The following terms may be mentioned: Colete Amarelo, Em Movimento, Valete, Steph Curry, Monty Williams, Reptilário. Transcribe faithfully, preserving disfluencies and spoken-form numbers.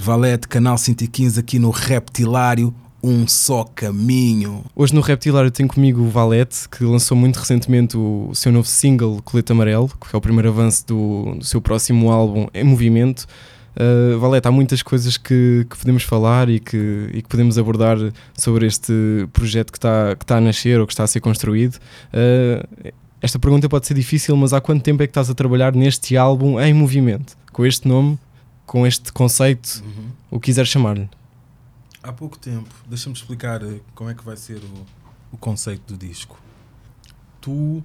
Valete, canal cento e quinze, aqui no Reptilário, um só caminho. Hoje no Reptilário tenho comigo o Valete, que lançou muito recentemente o seu novo single, Colete Amarelo, que é o primeiro avanço do, do seu próximo álbum, Em Movimento. Uh, Valete, há muitas coisas que, que podemos falar e que, e que podemos abordar sobre este projeto que está que tá a nascer ou que está a ser construído. Uh, esta pergunta pode ser difícil, mas há quanto tempo é que estás a trabalhar neste álbum Em Movimento? Com este nome, com este conceito, uhum. O que quiser chamar-lhe. Há pouco tempo. Deixa-me explicar como é que vai ser o, o conceito do disco. Tu